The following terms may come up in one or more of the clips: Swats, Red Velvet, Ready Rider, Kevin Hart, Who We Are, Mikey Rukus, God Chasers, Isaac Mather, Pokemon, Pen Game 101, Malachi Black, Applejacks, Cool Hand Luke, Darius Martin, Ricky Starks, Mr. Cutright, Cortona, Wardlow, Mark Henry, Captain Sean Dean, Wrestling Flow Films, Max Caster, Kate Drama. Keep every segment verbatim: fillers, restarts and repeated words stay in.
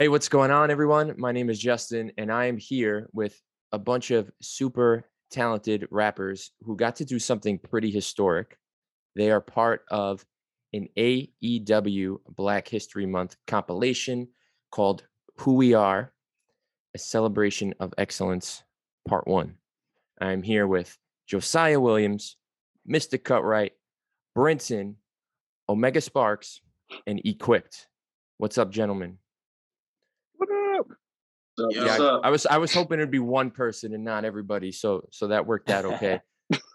Hey, what's going on, everyone? My name is Justin, and I am here with a bunch of super talented rappers who got to do something pretty historic. They are part of an A E W Black History Month compilation called Who We Are, a Celebration of Excellence, Part One. I'm here with Josiah Williams, Mister Cutright, Brinson, Omega Sparks, and Equipped. What's up, gentlemen? So, yeah, so. I, I was I was hoping it'd be one person and not everybody, so so that worked out okay.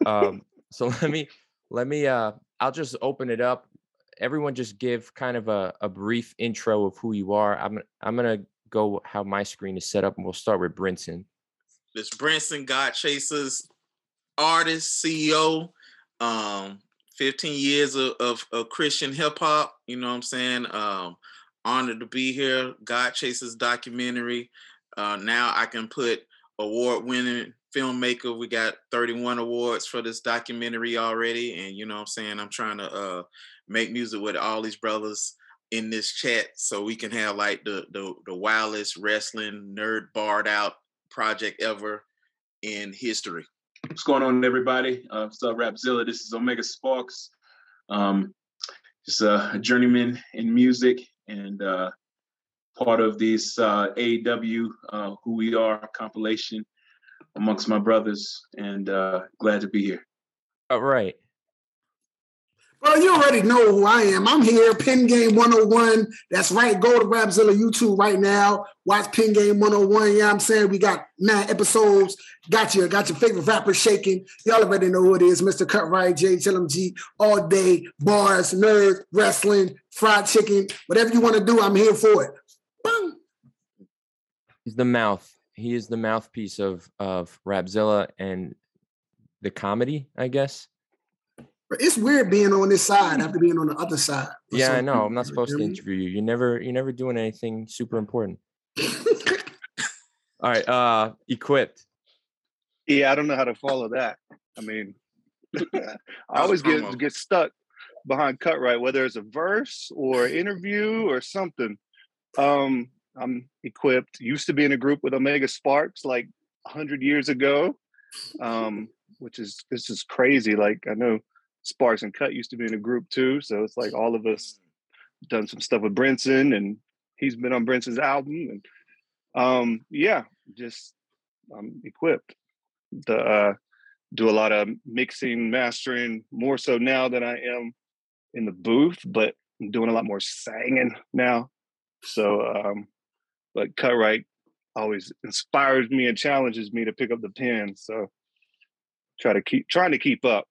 um, so let me let me uh, I'll just open it up. Everyone, just give kind of a, a brief intro of who you are. I'm I'm gonna go how my screen is set up, and we'll start with Brinson. This Brinson, God Chasers, artist, C E O, um, fifteen years of, of, of Christian hip hop. You know what I'm saying? Um, honored to be here. God Chasers documentary. Uh, now I can put award-winning filmmaker. We got thirty-one awards for this documentary already. And you know what I'm saying? I'm trying to uh, make music with all these brothers in this chat so we can have like the the, the wildest wrestling nerd barred out project ever in history. What's going on, everybody? Uh, what's up, Rapzilla? This is Omega Sparks. Um, just a journeyman in music and uh, part of this uh, A E W uh, Who We Are compilation amongst my brothers, and uh, glad to be here. All right. Well, you already know who I am. I'm here, Pen Game one oh one. That's right. Go to Rapzilla YouTube right now. Watch Pen Game one oh one. You know what I'm saying? We got nine episodes. Got you. Got your favorite rapper shaking. Y'all already know who it is. Mister Cutright, J, G, all day, bars, nerds, wrestling, fried chicken, whatever you want to do, I'm here for it. Boom. He's the mouth. He is the mouthpiece of, of Rapzilla and the comedy, I guess. It's weird being on this side after being on the other side. Yeah, something. I know. I'm not supposed to interview you. You never, you're never doing anything super important. All right, uh, Equipped. Yeah, I don't know how to follow that. I mean, I always get get stuck behind Cutright, whether it's a verse or interview or something. Um, I'm Equipped. Used to be in a group with Omega Sparks like a hundred years ago, um, which is this is crazy. Like I know. Sparks and Cut used to be in a group too, so it's like all of us done some stuff with Brinson, and he's been on Brinson's album, and um, yeah, just I'm Equipped. The uh, do a lot of mixing, mastering, more so now than I am in the booth, but I'm doing a lot more singing now. So, um, but Cutright always inspires me and challenges me to pick up the pen, so try to keep trying to keep up.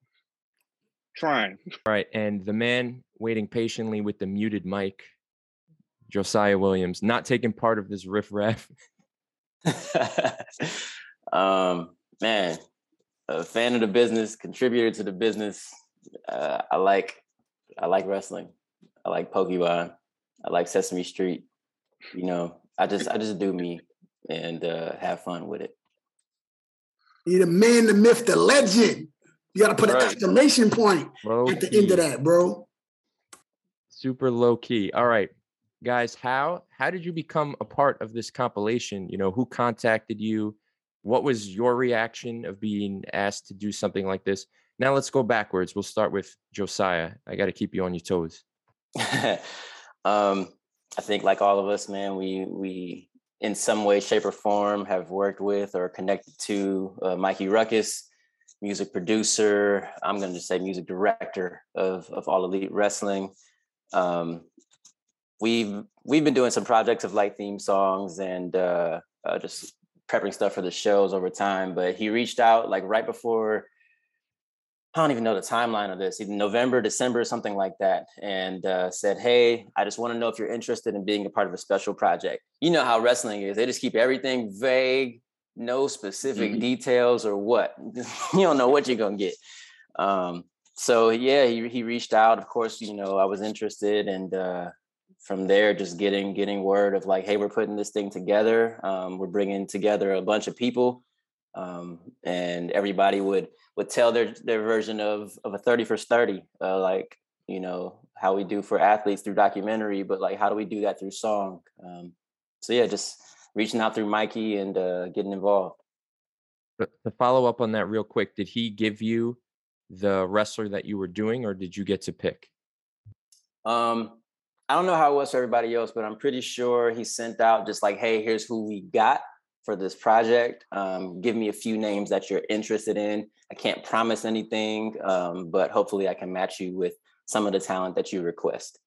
Trying. All right, and the man waiting patiently with the muted mic, Josiah Williams, not taking part of this riff-raff. um, man, a fan of the business, contributor to the business. Uh, I like, I like wrestling. I like Pokemon. I like Sesame Street. You know, I just, I just do me and uh, have fun with it. You're the man, the myth, the legend. You got to put right. an exclamation point low at the key. End of that, bro. Super low key. All right, guys, how how did you become a part of this compilation? You know, who contacted you? What was your reaction of being asked to do something like this? Now let's go backwards. We'll start with Josiah. I got to keep you on your toes. um, I think like all of us, man, we we in some way, shape, or form have worked with or connected to uh, Mikey Rukus. Music producer, I'm going to say music director of, of All Elite Wrestling. Um, we've we've been doing some projects of like theme songs and uh, uh, just prepping stuff for the shows over time. But he reached out like right before, I don't even know the timeline of this, either November, December, something like that. And uh, said, hey, I just want to know if you're interested in being a part of a special project. You know how wrestling is. They just keep everything vague. No specific mm-hmm. details or what. You don't know what you're gonna get. Um, so yeah, he he reached out. Of course, you know, I was interested, and uh, from there, just getting getting word of like, hey, we're putting this thing together. Um, we're bringing together a bunch of people, um, and everybody would would tell their their version of of a thirty for thirty, uh, like you know how we do for athletes through documentary, but like how do we do that through song? Um, so yeah, just reaching out through Mikey and uh, getting involved. But to follow up on that real quick, did he give you the wrestler that you were doing, or did you get to pick? Um, I don't know how it was for everybody else, but I'm pretty sure he sent out just like, hey, here's who we got for this project. Um, give me a few names that you're interested in. I can't promise anything, um, but hopefully I can match you with some of the talent that you request.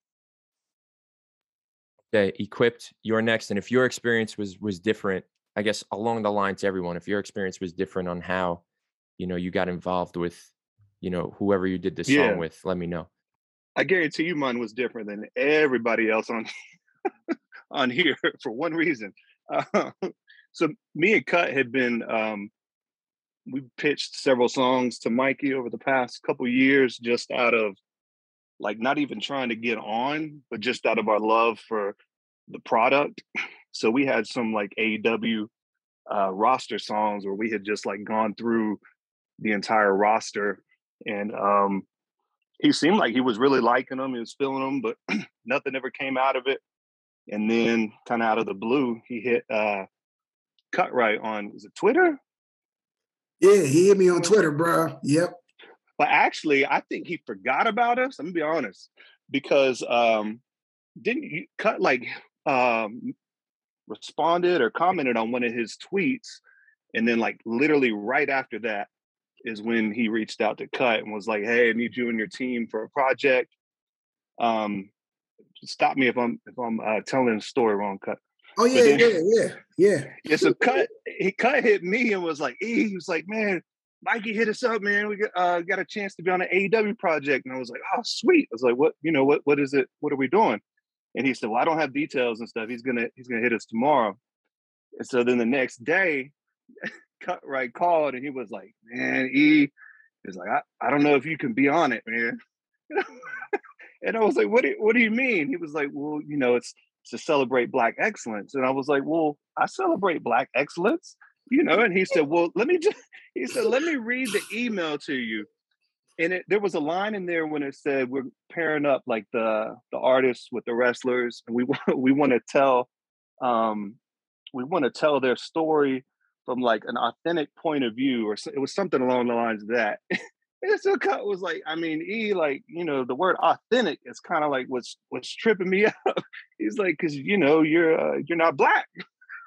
Okay, Equipped, you're next. And if your experience was was different, I guess along the line to everyone, if your experience was different on how, you know, you got involved with, you know, whoever you did this yeah. song with, let me know. I guarantee you mine was different than everybody else on on here for one reason. Uh, so me and Cut had been, um, we pitched several songs to Mikey over the past couple years, just out of like not even trying to get on, but just out of our love for the product. So we had some like A E W uh, roster songs where we had just like gone through the entire roster, and um, he seemed like he was really liking them. He was feeling them, but nothing ever came out of it. And then kind of out of the blue, he hit uh, Cutright on, was it Twitter? Yeah, he hit me on Twitter, bro. Yep. But actually, I think he forgot about us. I'm gonna be honest, because um, didn't you Cut like um, responded or commented on one of his tweets, and then like literally right after that is when he reached out to Cut and was like, "Hey, I need you and your team for a project." Um, stop me if I'm if I'm uh, telling the story wrong, Cut. Oh yeah, then, yeah, yeah, yeah. Yeah. So Cut he Cut hit me and was like, "E," he was like, "Man, Mikey hit us up, man. We got, uh, got a chance to be on an A E W project." And I was like, "Oh, sweet." I was like, "What, you know, what, what is it? What are we doing?" And he said, "Well, I don't have details and stuff. He's going to, he's going to hit us tomorrow." And so then the next day, Cutright called and he was like, "Man, E," he's like, I, I don't know if you can be on it, man." And I was like, what do, what do you mean? He was like, "Well, you know, it's, it's to celebrate Black excellence." And I was like, "Well, I celebrate Black excellence." You know, and he said, "Well, let me just," he said, "let me read the email to you." And it, there was a line in there when it said, "We're pairing up like the the artists with the wrestlers, and we we want to tell, um, we want to tell their story from like an authentic point of view," or so, it was something along the lines of that. And so Cut was like, "I mean, E, like, you know, the word authentic is kind of like what's what's tripping me up." He's like, "Because you know, you're uh, you're not Black."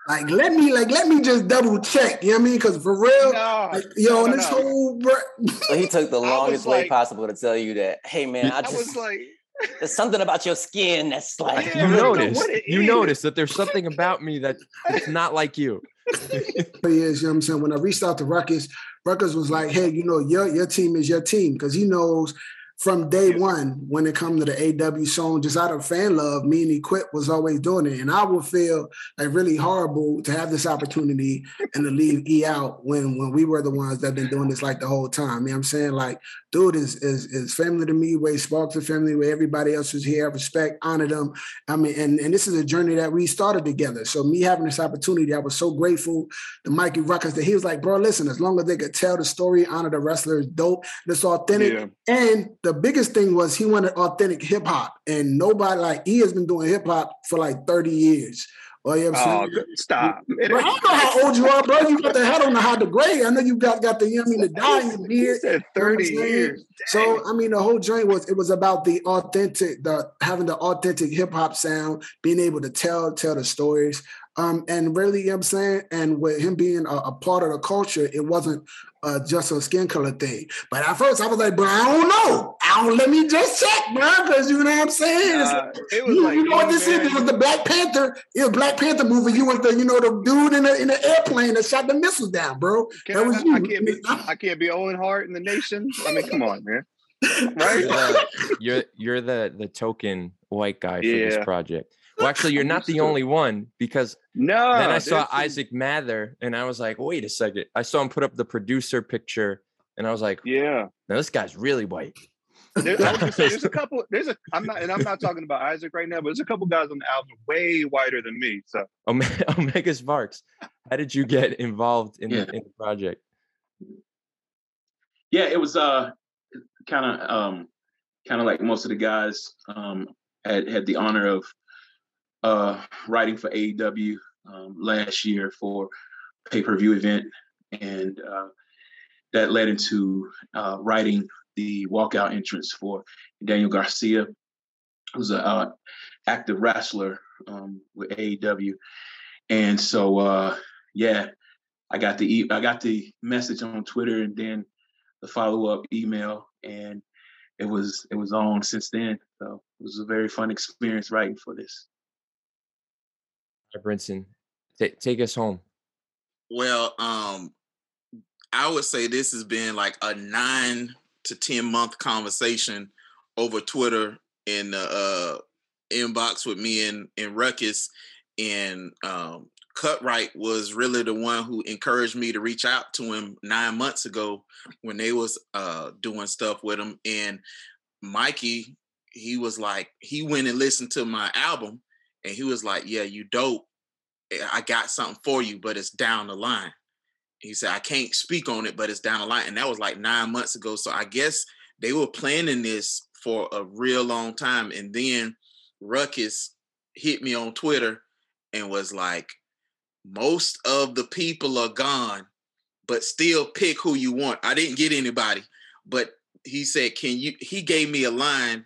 Like, let me, like, let me just double check. You know what I mean? Because for real, no, like, yo, no, this no. whole... So he took the longest way like, possible to tell you that, "Hey, man, I just... I was like... There's something about your skin that's like..." Yeah, you notice. You notice that there's something about me that's not like you. Is, you know what I'm saying? When I reached out to Rukus, Rukus was like, "Hey, you know, your, your team is your team." Because he knows... From day one, when it comes to the A W song, just out of fan love, me and Equip was always doing it. And I would feel like really horrible to have this opportunity and to leave E out when, when we were the ones that been doing this like the whole time. You know what I'm saying? Like, dude is is is family to me, way Sparks is family, way everybody else is here. I respect, honor them. I mean, and, and this is a journey that we started together. So me having this opportunity, I was so grateful to Mikey Rukus that he was like, "Bro, listen, as long as they could tell the story, honor the wrestlers, dope, that's authentic." Yeah. And the biggest thing was he wanted authentic hip hop, and nobody like E has been doing hip hop for like thirty years. Oh, you know what I'm saying? Oh, stop. Bro, I don't know how old you are, bro. You got the head on the hot degree. I know you got, got the, you know what I mean, the dying beard. He said thirty years. So, I mean, the whole journey was, it was about the authentic, the having the authentic hip hop sound, being able to tell, tell the stories. Um, and really, you know what I'm saying? And with him being a, a part of the culture, it wasn't uh, just a skin color thing. But at first I was like, "Bro, I don't know. I don't, let me just check, bro." Because you know what I'm saying? Uh, like, it was you, like, you know what this man. is? This was the Black Panther. It was Black Panther movie. You was the, you know, the dude in the, in the airplane that shot the missiles down, bro. Can that I, was you. I can't be, I can't be Owen Hart in the nation. I mean, come on, man. Right? Yeah, you're you're the, the token white guy for yeah. this project. Well, actually, you're not the only one, because no, then I saw Isaac Mather and I was like, wait a second. I saw him put up the producer picture and I was like, yeah, now this guy's really white. There, I was gonna say, there's a couple, there's a, I'm not, and I'm not talking about Isaac right now, but there's a couple guys on the album way whiter than me. So Omega, Omega Sparks, how did you get involved in, yeah. the, in the project? Yeah, it was uh, kind of um, kind of like most of the guys um, had, had the honor of uh, writing for A E W um, last year for pay-per-view event. And uh, that led into uh, writing the walkout entrance for Daniel Garcia, who's an uh, active wrestler um, with A E W. And so, uh, yeah, I got the e- I got the message on Twitter, and then the follow-up email, and it was it was on since then. So it was a very fun experience writing for this. All right, Brinson, t- take us home. Well, um, I would say this has been like a nine to ten month conversation over Twitter in the uh, inbox with me and and Rukus. And um, Cutright was really the one who encouraged me to reach out to him nine months ago when they was uh, doing stuff with him. And Mikey, he was like, he went and listened to my album, and he was like, yeah, you dope. I got something for you, but it's down the line. He said, I can't speak on it, but it's down the line. And that was like nine months ago. So I guess they were planning this for a real long time. And then Rukus hit me on Twitter and was like, most of the people are gone, but still pick who you want. I didn't get anybody, but he said, can you, he gave me a line,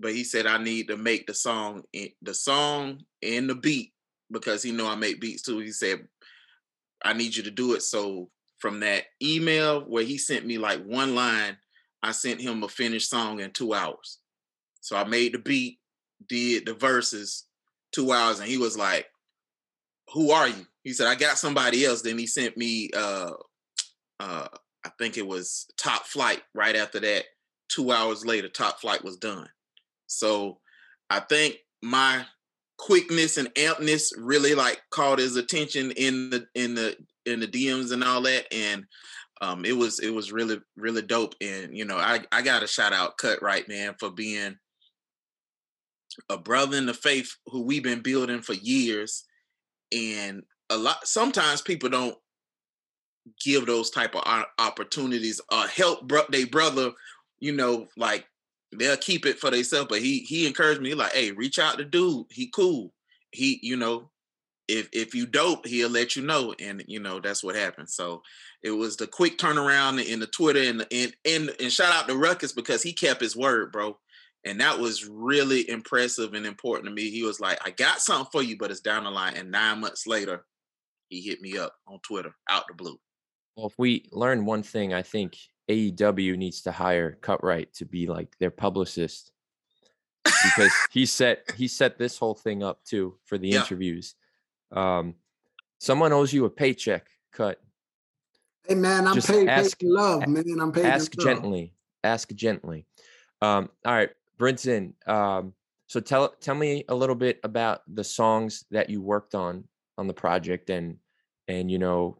but he said, I need to make the song, the song and the beat, because he know I make beats too. He said, I need you to do it. So from that email where he sent me like one line, I sent him a finished song in two hours. So I made the beat, did the verses, two hours. And he was like, who are you? He said, I got somebody else. Then he sent me, uh, uh, I think it was Top Flight right after that. Two hours later, Top Flight was done. So I think my quickness and ampness really like caught his attention in the, in the, in the D Ms and all that. And um, it was, it was really, really dope. And, you know, I, I got to shout out Cutright, man, for being a brother in the faith who we've been building for years. And a lot, sometimes people don't give those type of opportunities or help bro- their brother, you know, like they'll keep it for themselves. But he, he encouraged me, like, hey, reach out to dude. He cool. He, you know, if, if you dope, he'll let you know. And, you know, that's what happened. So it was the quick turnaround in the Twitter, and, and, and, and shout out to Rukus because he kept his word, bro. And that was really impressive and important to me. He was like, I got something for you, but it's down the line. And nine months later, he hit me up on Twitter, out the blue. Well, if we learn one thing, I think A E W needs to hire Cutright to be like their publicist. Because he set he set this whole thing up, too, for the yeah. interviews. Um, someone owes you a paycheck, Cut. Hey, man, I'm Just paid, ask, paid love, man. I'm paid Ask gently. Love. Ask gently. Um, all right. Brinson, um, so tell tell me a little bit about the songs that you worked on on the project, and and you know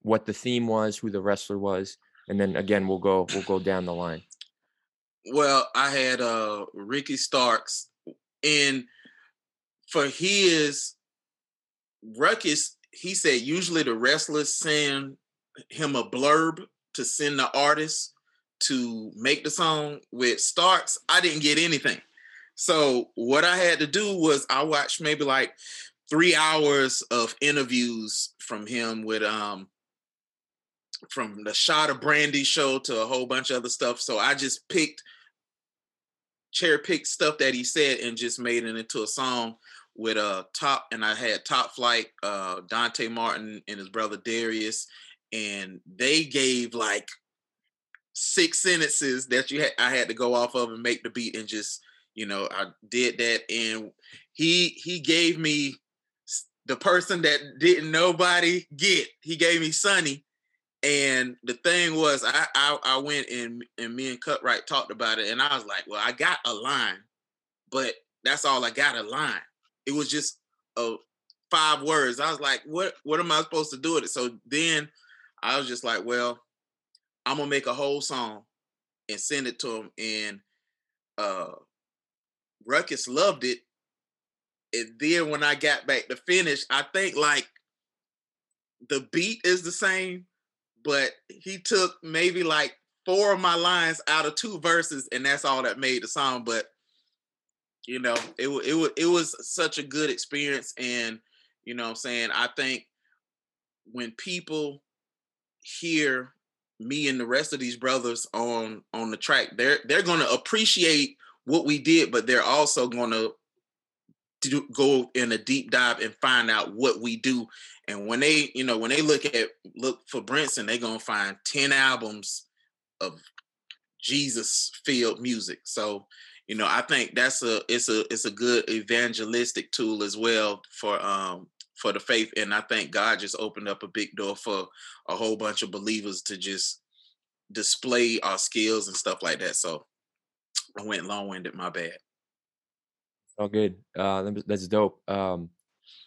what the theme was, who the wrestler was, and then again we'll go we'll go down the line. Well, I had uh, Ricky Starks, and for his Rukus, he said usually the wrestlers send him a blurb to send the artist to make the song. With Starks, I didn't get anything. So what I had to do was I watched maybe like three hours of interviews from him with, um, from the Shot of Brandy show to a whole bunch of other stuff. So I just picked, cherry picked stuff that he said and just made it into a song with a top, and I had Top Flight, uh, Dante Martin and his brother Darius. And they gave like six sentences that you had, I had to go off of and make the beat, and just, you know, I did that. And he he gave me the person that didn't nobody get. He gave me Sonny. And the thing was, I I, I went and, and me and Cutright talked about it, and I was like, well, I got a line, but that's all I got, a line. It was just a five words. I was like, what what am I supposed to do with it? So then I was just like, well, I'm gonna make a whole song and send it to him. And uh, Rukus loved it. And then when I got back to finish, I think like the beat is the same, but he took maybe like four of my lines out of two verses, and that's all that made the song. But you know, it it it was such a good experience. And, you know what I'm saying, I think when people hear me and the rest of these brothers on on the track, they're they're going to appreciate what we did, but they're also going to do, go in a deep dive and find out what we do. And when they, you know, when they look at look for Brinson, they're going to find ten albums of Jesus-filled music. So, you know, I think that's a it's a it's a good evangelistic tool as well for um for the faith. And I think God just opened up a big door for a whole bunch of believers to just display our skills and stuff like that. So I went long-winded, my bad. Oh, good. Uh, that's dope. Um,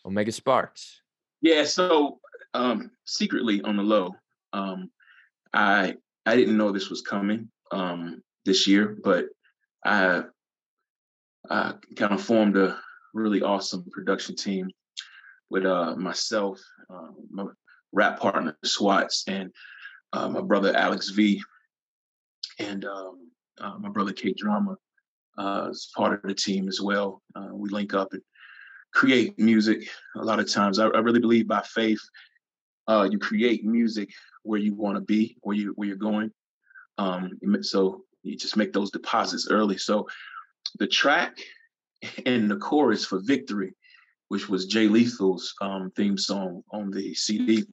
Omega Sparks. Yeah. So um, secretly on the low, um, I I didn't know this was coming um, this year, but I, I kind of formed a really awesome production team with uh, myself, uh, my rap partner Swats, and uh, my brother Alex V, and um, uh, my brother Kate Drama uh, is part of the team as well. Uh, we link up and create music. A lot of times, I, I really believe by faith, uh, you create music where you want to be, where you where you're going. Um, so you just make those deposits early. So the track and the chorus for Victory, which was Jay Lethal's um, theme song on the C D.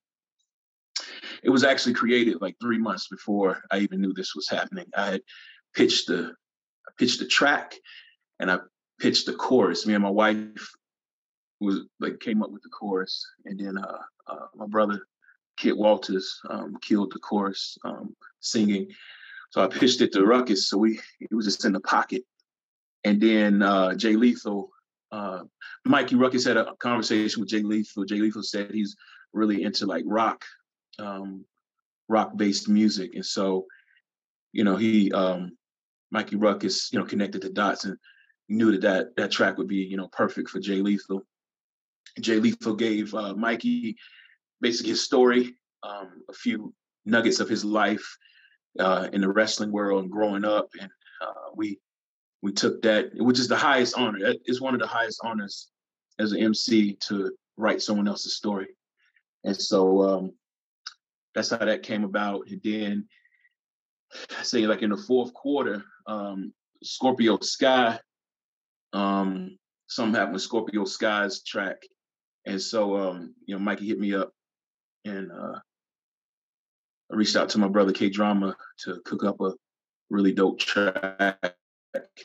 It was actually created like three months before I even knew this was happening. I had pitched the, I pitched the track, and I pitched the chorus. Me and my wife was like came up with the chorus, and then uh, uh, my brother Kit Walters um, killed the chorus um, singing. So I pitched it to Rukus. So we it was just in the pocket, and then uh, Jay Lethal. Uh, Mikey Rukus had a conversation with Jay Lethal. Jay Lethal said he's really into like rock, um, rock-based music, and so you know he, um, Mikey Rukus, you know, connected the dots and knew that, that that track would be you know perfect for Jay Lethal. Jay Lethal gave uh, Mikey basically his story, um, a few nuggets of his life uh, in the wrestling world and growing up, and uh, we. We took that, which is the highest honor. It's one of the highest honors as an M C to write someone else's story. And so um, that's how that came about. And then, I say like in the fourth quarter, um, Scorpio Sky, um, something happened with Scorpio Sky's track. And so, um, you know, Mikey hit me up and uh, I reached out to my brother K Drama to cook up a really dope track. As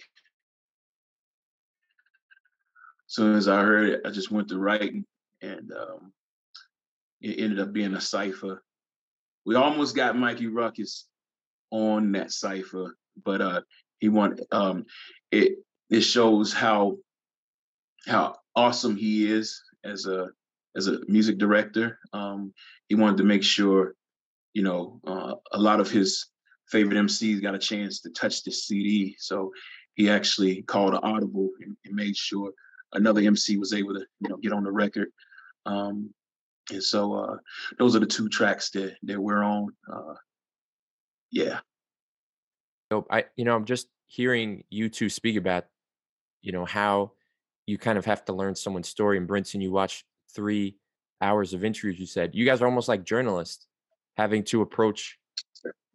soon as I heard it, I just went to writing, and um, it ended up being a cipher. We almost got Mikey Rukus on that cipher, but uh, he wanted um, it. It shows how how awesome he is as a as a music director. Um, he wanted to make sure, you know, uh, a lot of his favorite M Cs got a chance to touch this C D. So he actually called an audible and, and made sure another M C was able to you know, get on the record. Um, and so uh, those are the two tracks that, that we're on. Uh, yeah. So I, you know, I'm just hearing you two speak about, you know, how you kind of have to learn someone's story. And Brinson, you watched three hours of interviews. You said you guys are almost like journalists having to approach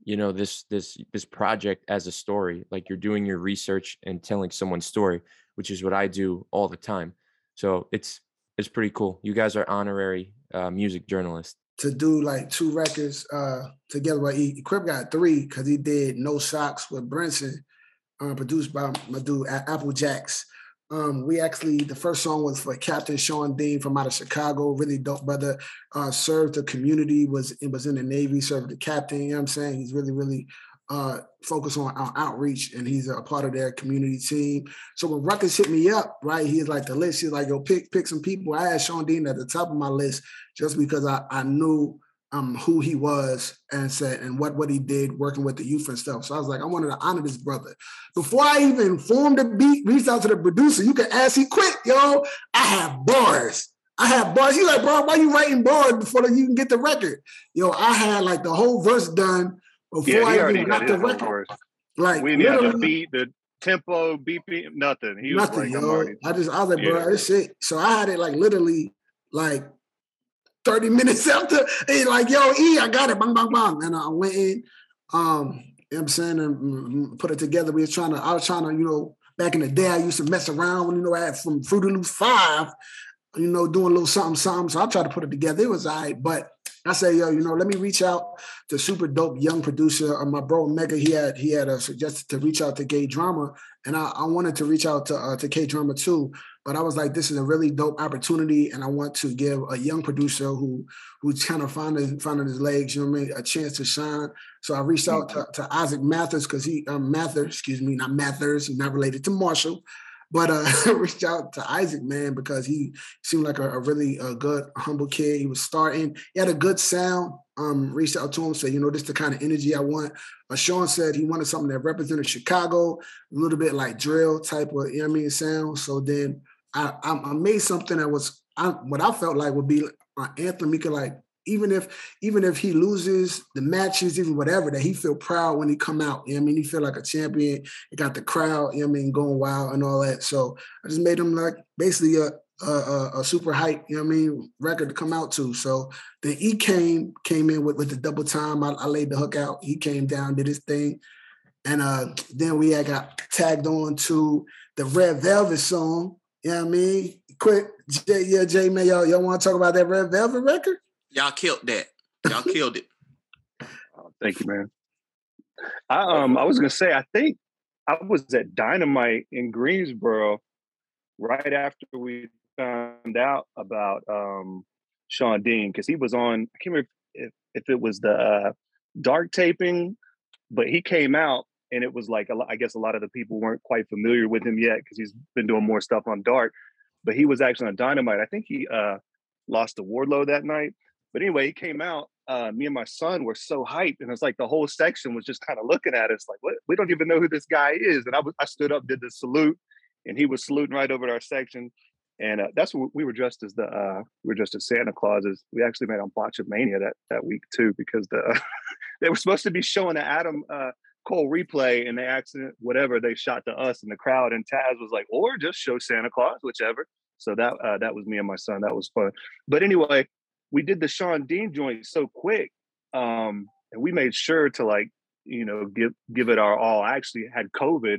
you know, this, this, this project as a story, like you're doing your research and telling someone's story, which is what I do all the time. So it's, it's pretty cool. You guys are honorary uh, music journalists. To do like two records uh, together, but he, Equipped got three because he did No Socks with Brinson, uh, produced by my dude at Applejacks. Um, we actually, the first song was for Captain Sean Dean from out of Chicago, really dope brother, uh, served the community, was was in the Navy, served the captain, you know what I'm saying? He's really, really uh, focused on, on outreach, and he's a part of their community team. So when Rukus hit me up, right, he's like the list, he's like, yo, pick pick some people. I had Sean Dean at the top of my list just because I, I knew um, who he was and said, and what, what he did working with the youth and stuff. So I was like, I wanted to honor this brother. Before I even formed the beat, reached out to the producer, you can ask, he quit, yo, I have bars. I have bars. He's like, bro, why you writing bars before you can get the record? Yo, I had like the whole verse done before yeah, I even got the record. Bars. Like, we didn't have the beat, the, tempo, B P M, nothing. He was nothing, like, yo. I just, I was like, yeah. bro, this shit. So I had it like literally like thirty minutes after. And like, yo, E, I got it, bang, bang, bang. And I went in, um, you know what I'm saying, and put it together. We were trying to, I was trying to, you know, back in the day, I used to mess around when, you know, I had from Fruity Loops five, you know, doing a little something, something. So I tried to put it together. It was all right. But I said, yo, you know, let me reach out to super dope young producer. Uh, my bro, Omega, he had he had uh, suggested to reach out to K Drama. And I, I wanted to reach out to, uh, to K Drama too. But I was like, this is a really dope opportunity. And I want to give a young producer who who's kind of finding, finding his legs, you know what I mean, a chance to shine. So I reached out to, to Isaac Mather, because he, um, Mather, excuse me, not Mathers, he's not related to Marshall. But uh, I reached out to Isaac, man, because he seemed like a, a really uh, good, humble kid. He was starting. He had a good sound. Um, reached out to him, said, you know, this is the kind of energy I want. Uh, Sean said he wanted something that represented Chicago, a little bit like drill type of, you know what I mean, sound. So then I, I, I made something that was, I, what I felt like would be an anthem. He could like, even if even if he loses the matches, even whatever, that he feel proud when he come out. You know what I mean? He feel like a champion. He got the crowd, you know what I mean, going wild and all that. So I just made him like basically a a, a super hype, you know what I mean, record to come out to. So then he came came in with, with the double time. I, I laid the hook out. He came down, did his thing. And uh, then we had got tagged on to the Red Velvet song. You know what I mean? Quick, Jay, yeah, Jay, man, y'all, y'all want to talk about that Red Velvet record? Y'all killed that. Y'all killed it. Oh, thank you, man. I um I was gonna say, I think I was at Dynamite in Greensboro right after we found out about um Sean Dean, because he was on, I can't remember if, if it was the uh, dark taping, but he came out and it was like a, I guess a lot of the people weren't quite familiar with him yet because he's been doing more stuff on dark, but he was actually on Dynamite. I think he uh lost to Wardlow that night. But anyway, he came out, uh, me and my son were so hyped. And it's like the whole section was just kind of looking at us like, what? We don't even know who this guy is. And I, was, I stood up, did the salute, and he was saluting right over to our section. And uh, that's what we were dressed as, the, uh, we were dressed as Santa Clauses. We actually made on Botchamania that, that week too, because the they were supposed to be showing an Adam uh, Cole replay, and they accident, whatever, they shot to us in the crowd. And Taz was like, or just show Santa Claus, whichever. So that uh, that was me and my son. That was fun. But anyway, we did the Sean Dean joint so quick, um, and we made sure to, like, you know, give give it our all. I actually had COVID,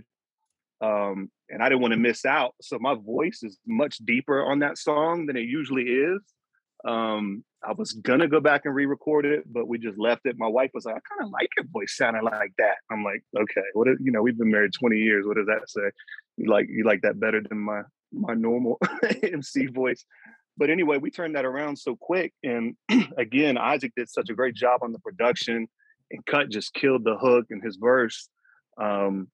um, and I didn't want to miss out. So my voice is much deeper on that song than it usually is. Um, I was going to go back and re-record it, but we just left it. My wife was like, I kind of like your voice sounding like that. I'm like, okay, what? Is, you know, we've been married twenty years. What does that say? You like, you like that better than my, my normal M C voice? But anyway, we turned that around so quick. And again, Isaac did such a great job on the production, and Cut just killed the hook and his verse, um,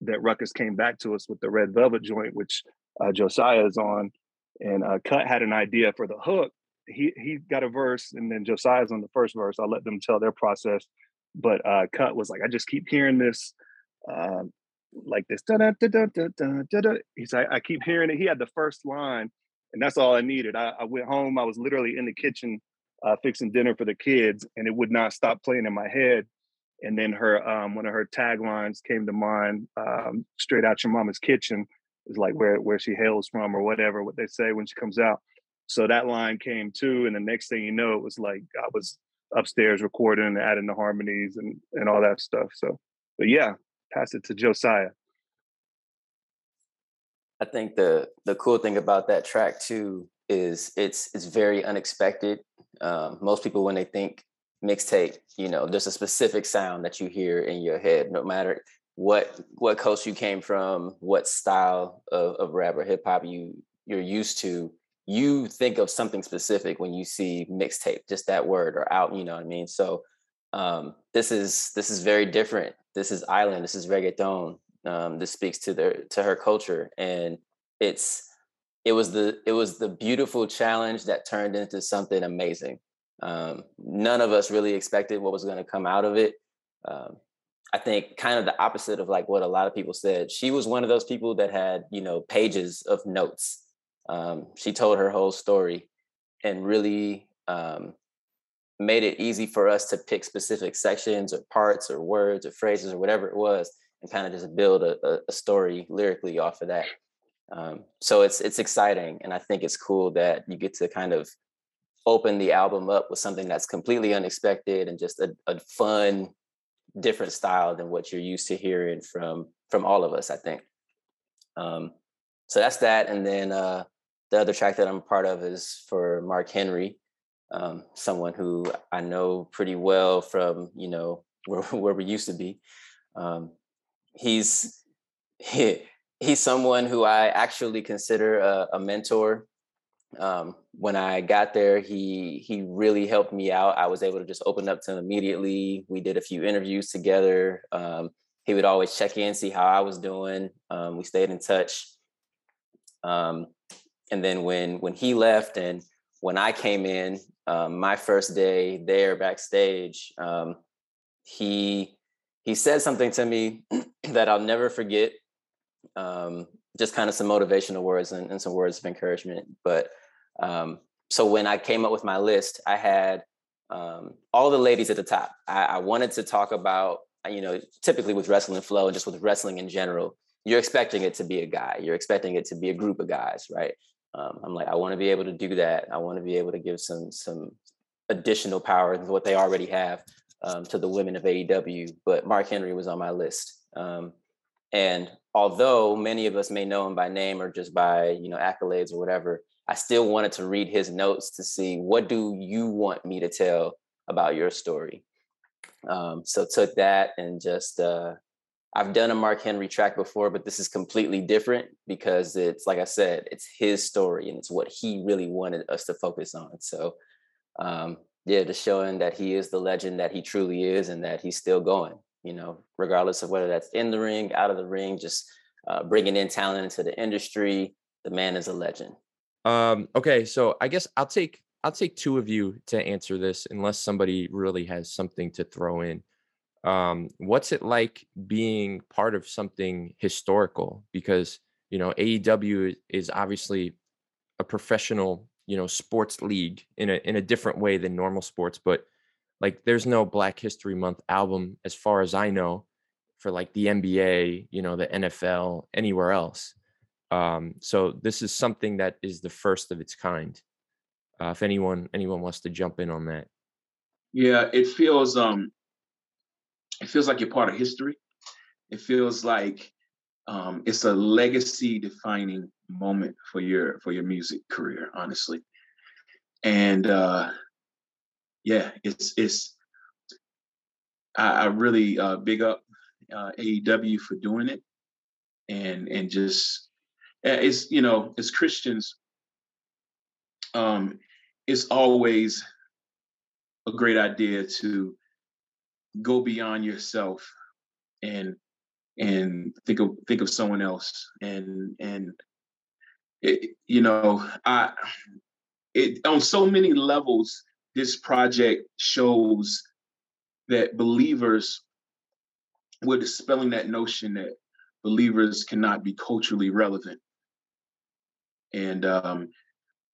that Rukus came back to us with the Red Velvet joint, which uh, Josiah is on. And uh, Cut had an idea for the hook. He he got a verse, and then Josiah's on the first verse. I'll let them tell their process. But uh, Cut was like, I just keep hearing this, uh, like this. Da, da, da, da, da, da, da. He's like, I keep hearing it. He had the first line. And that's all I needed. I, I went home. I was literally in the kitchen uh, fixing dinner for the kids, and it would not stop playing in my head. And then her, um, one of her taglines came to mind, um, straight out your mama's kitchen, is like where, where she hails from or whatever, what they say when she comes out. So that line came too. And the next thing you know, it was like I was upstairs recording and adding the harmonies and, and all that stuff. So, but yeah, pass it to Josiah. I think the the cool thing about that track too is it's it's very unexpected. Um, most people, when they think mixtape, you know, there's a specific sound that you hear in your head, no matter what what coast you came from, what style of, of rap or hip hop you you're used to. You think of something specific when you see mixtape, just that word or out. You know what I mean? So um, this is this is very different. This is island. This is reggaeton. Um, this speaks to their to her culture, and it's it was the it was the beautiful challenge that turned into something amazing. Um, none of us really expected what was going to come out of it. Um, I think kind of the opposite of like what a lot of people said. She was one of those people that had, you know, pages of notes. Um, she told her whole story and really um, made it easy for us to pick specific sections or parts or words or phrases or whatever it was. and kind of just build a, a story lyrically off of that. Um, so it's it's exciting, and I think it's cool that you get to kind of open the album up with something that's completely unexpected and just a, a fun, different style than what you're used to hearing from from all of us, I think. Um, so that's that, and then uh, the other track that I'm a part of is for Mark Henry, um, someone who I know pretty well from, you know, where, where we used to be. Um, he's he, he's someone who I actually consider a, a mentor. Um, when I got there, he he really helped me out. I was able to just open up to him immediately. We did a few interviews together. Um, he would always check in, see how I was doing. Um, we stayed in touch. Um, and then when when he left and when I came in, um, my first day there backstage, um, he he said something to me that I'll never forget. Um, just kind of some motivational words and, and some words of encouragement. But um, so when I came up with my list, I had um, all the ladies at the top. I, I wanted to talk about, you know, typically with Wrestling Flow and just with wrestling in general, you're expecting it to be a guy. You're expecting it to be a group of guys, right? Um, I'm like, I want to be able to do that. I want to be able to give some some additional power than what they already have um, to the women of A E W. But Mark Henry was on my list. Um, and although many of us may know him by name or just by, you know, accolades or whatever, I still wanted to read his notes to see, what do you want me to tell about your story? Um, so took that and just, uh, I've done a Mark Henry track before, but this is completely different because it's, like I said, it's his story and it's what he really wanted us to focus on. So um, yeah, just showing that he is the legend that he truly is and that he's still going, you know, regardless of whether that's in the ring, out of the ring, just uh, bringing in talent into the industry. The man is a legend. Um, okay, so I guess I'll take I'll take two of you to answer this, unless somebody really has something to throw in. Um, what's it like being part of something historical? Because, you know, A E W is obviously a professional, you know, sports league in a in a different way than normal sports, but like, there's no Black History Month album, as far as I know, for like the N B A, you know, the N F L, anywhere else. Um, so this is something that is the first of its kind. Uh, if anyone anyone wants to jump in on that. Yeah, it feels um, it feels like you're part of history. It feels like um, it's a legacy-defining moment for your for your music career, honestly, and. Uh, Yeah, it's it's. I, I really uh, big up uh, A E W for doing it, and and just it's you know as Christians, um, it's always a great idea to go beyond yourself and and think of think of someone else, and and it, you know I it on so many levels. This project shows that believers, we're dispelling that notion that believers cannot be culturally relevant. And um,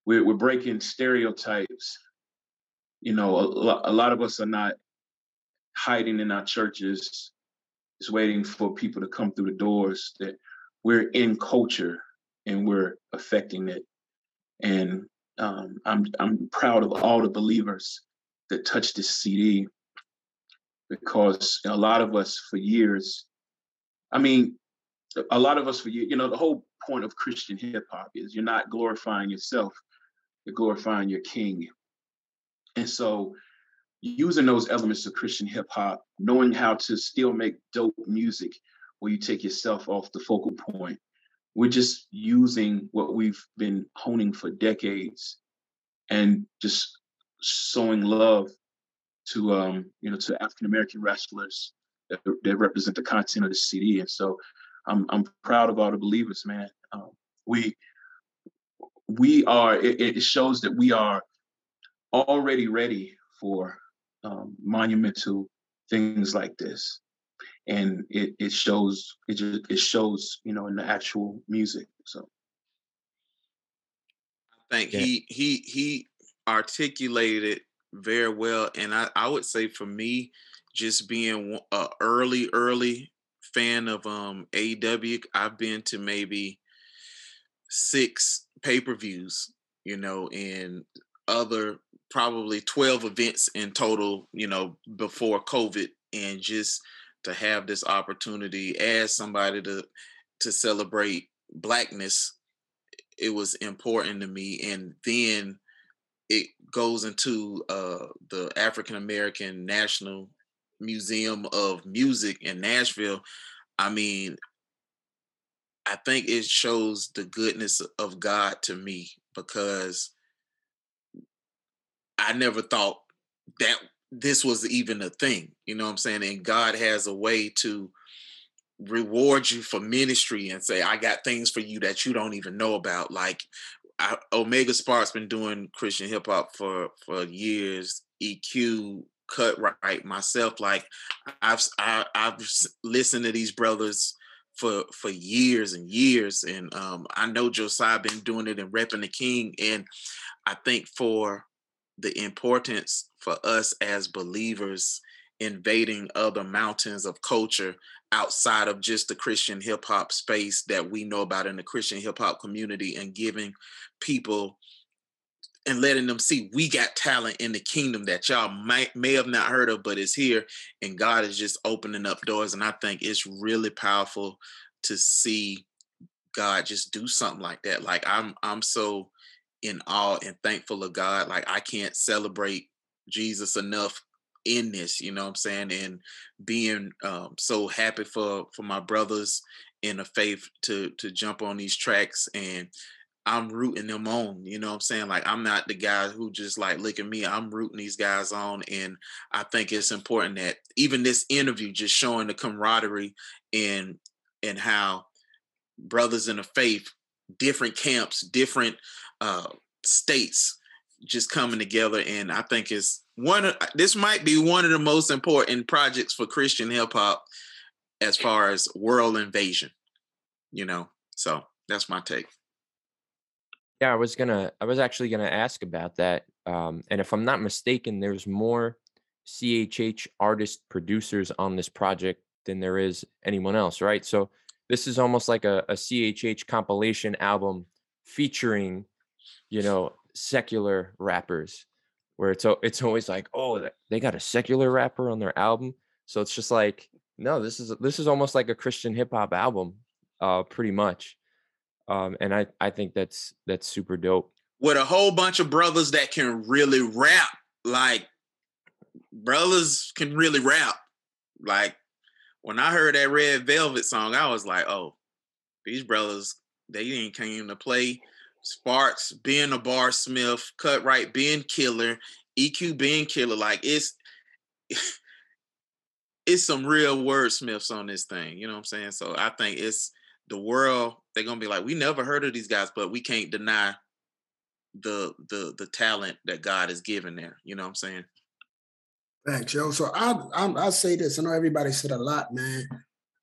we're, we're breaking stereotypes. You know, a, a lot of us are not hiding in our churches, just waiting for people to come through the doors, that we're in culture and we're affecting it. And Um, I'm I'm proud of all the believers that touched this C D, because a lot of us for years, I mean, a lot of us for years, you know, the whole point of Christian hip hop is you're not glorifying yourself, you're glorifying your King. And so using those elements of Christian hip hop, knowing how to still make dope music where you take yourself off the focal point. We're just using what we've been honing for decades and just sowing love to, um, you know, to African-American wrestlers that, that represent the content of the C D. And so I'm, I'm proud of all the believers, man. Um, we, we are, it, it shows that we are already ready for um, monumental things like this. And it it shows it just it shows you know in the actual music. So I think yeah. he he he articulated very well, and I I would say for me, just being a early early fan of um, A E W. I've been to maybe six pay-per-views, you know, and other probably twelve events in total, you know, before COVID. And just to have this opportunity as somebody to to celebrate Blackness, it was important to me. And then it goes into uh, the African American National Museum of Music in Nashville. I mean, I think it shows the goodness of God to me, because I never thought that this was even a thing, you know what I'm saying? And God has a way to reward you for ministry and say, I got things for you that you don't even know about. Like I, Omega Sparks been doing Christian hip hop for, for years, E Q, Cutright, myself. Like I've, I, I've listened to these brothers for, for years and years. And um, I know Josiah been doing it and repping the King. And I think for the importance for us as believers invading other mountains of culture outside of just the Christian hip hop space that we know about in the Christian hip hop community, and giving people and letting them see we got talent in the kingdom that y'all might may have not heard of, but it's here, and God is just opening up doors. And I think it's really powerful to see God just do something like that. Like I'm I'm so in awe and thankful of God. Like I can't celebrate Jesus enough in this, you know what I'm saying? And being um, so happy for, for my brothers in the faith to, to jump on these tracks, and I'm rooting them on, you know what I'm saying? Like I'm not the guy who just like, look at me, I'm rooting these guys on. And I think it's important that even this interview just showing the camaraderie and, and how brothers in the faith, different camps, different uh, states, just coming together. And I think it's one of, this might be one of the most important projects for Christian hip hop as far as world invasion, you know? So that's my take. Yeah, I was gonna, I was actually gonna ask about that. Um, and if I'm not mistaken, there's more C H H artist producers on this project than there is anyone else, right? So this is almost like a, a C H H compilation album featuring, you know, secular rappers, where it's it's always like, oh, they got a secular rapper on their album. So it's just like, no, this is this is almost like a Christian hip hop album, uh, pretty much. Um, and I I think that's that's super dope. With a whole bunch of brothers that can really rap, like brothers can really rap. Like when I heard that Red Velvet song, I was like, oh, these brothers, they ain't came to play. Sparks being a bar smith, Cutright being killer, E Q being killer. Like it's it's some real wordsmiths on this thing, you know what I'm saying? So I think it's the world, they're gonna be like, we never heard of these guys, but we can't deny the the the talent that God has given there, you know what I'm saying? Thanks, yo. So I I, I say this, I know everybody said a lot, man.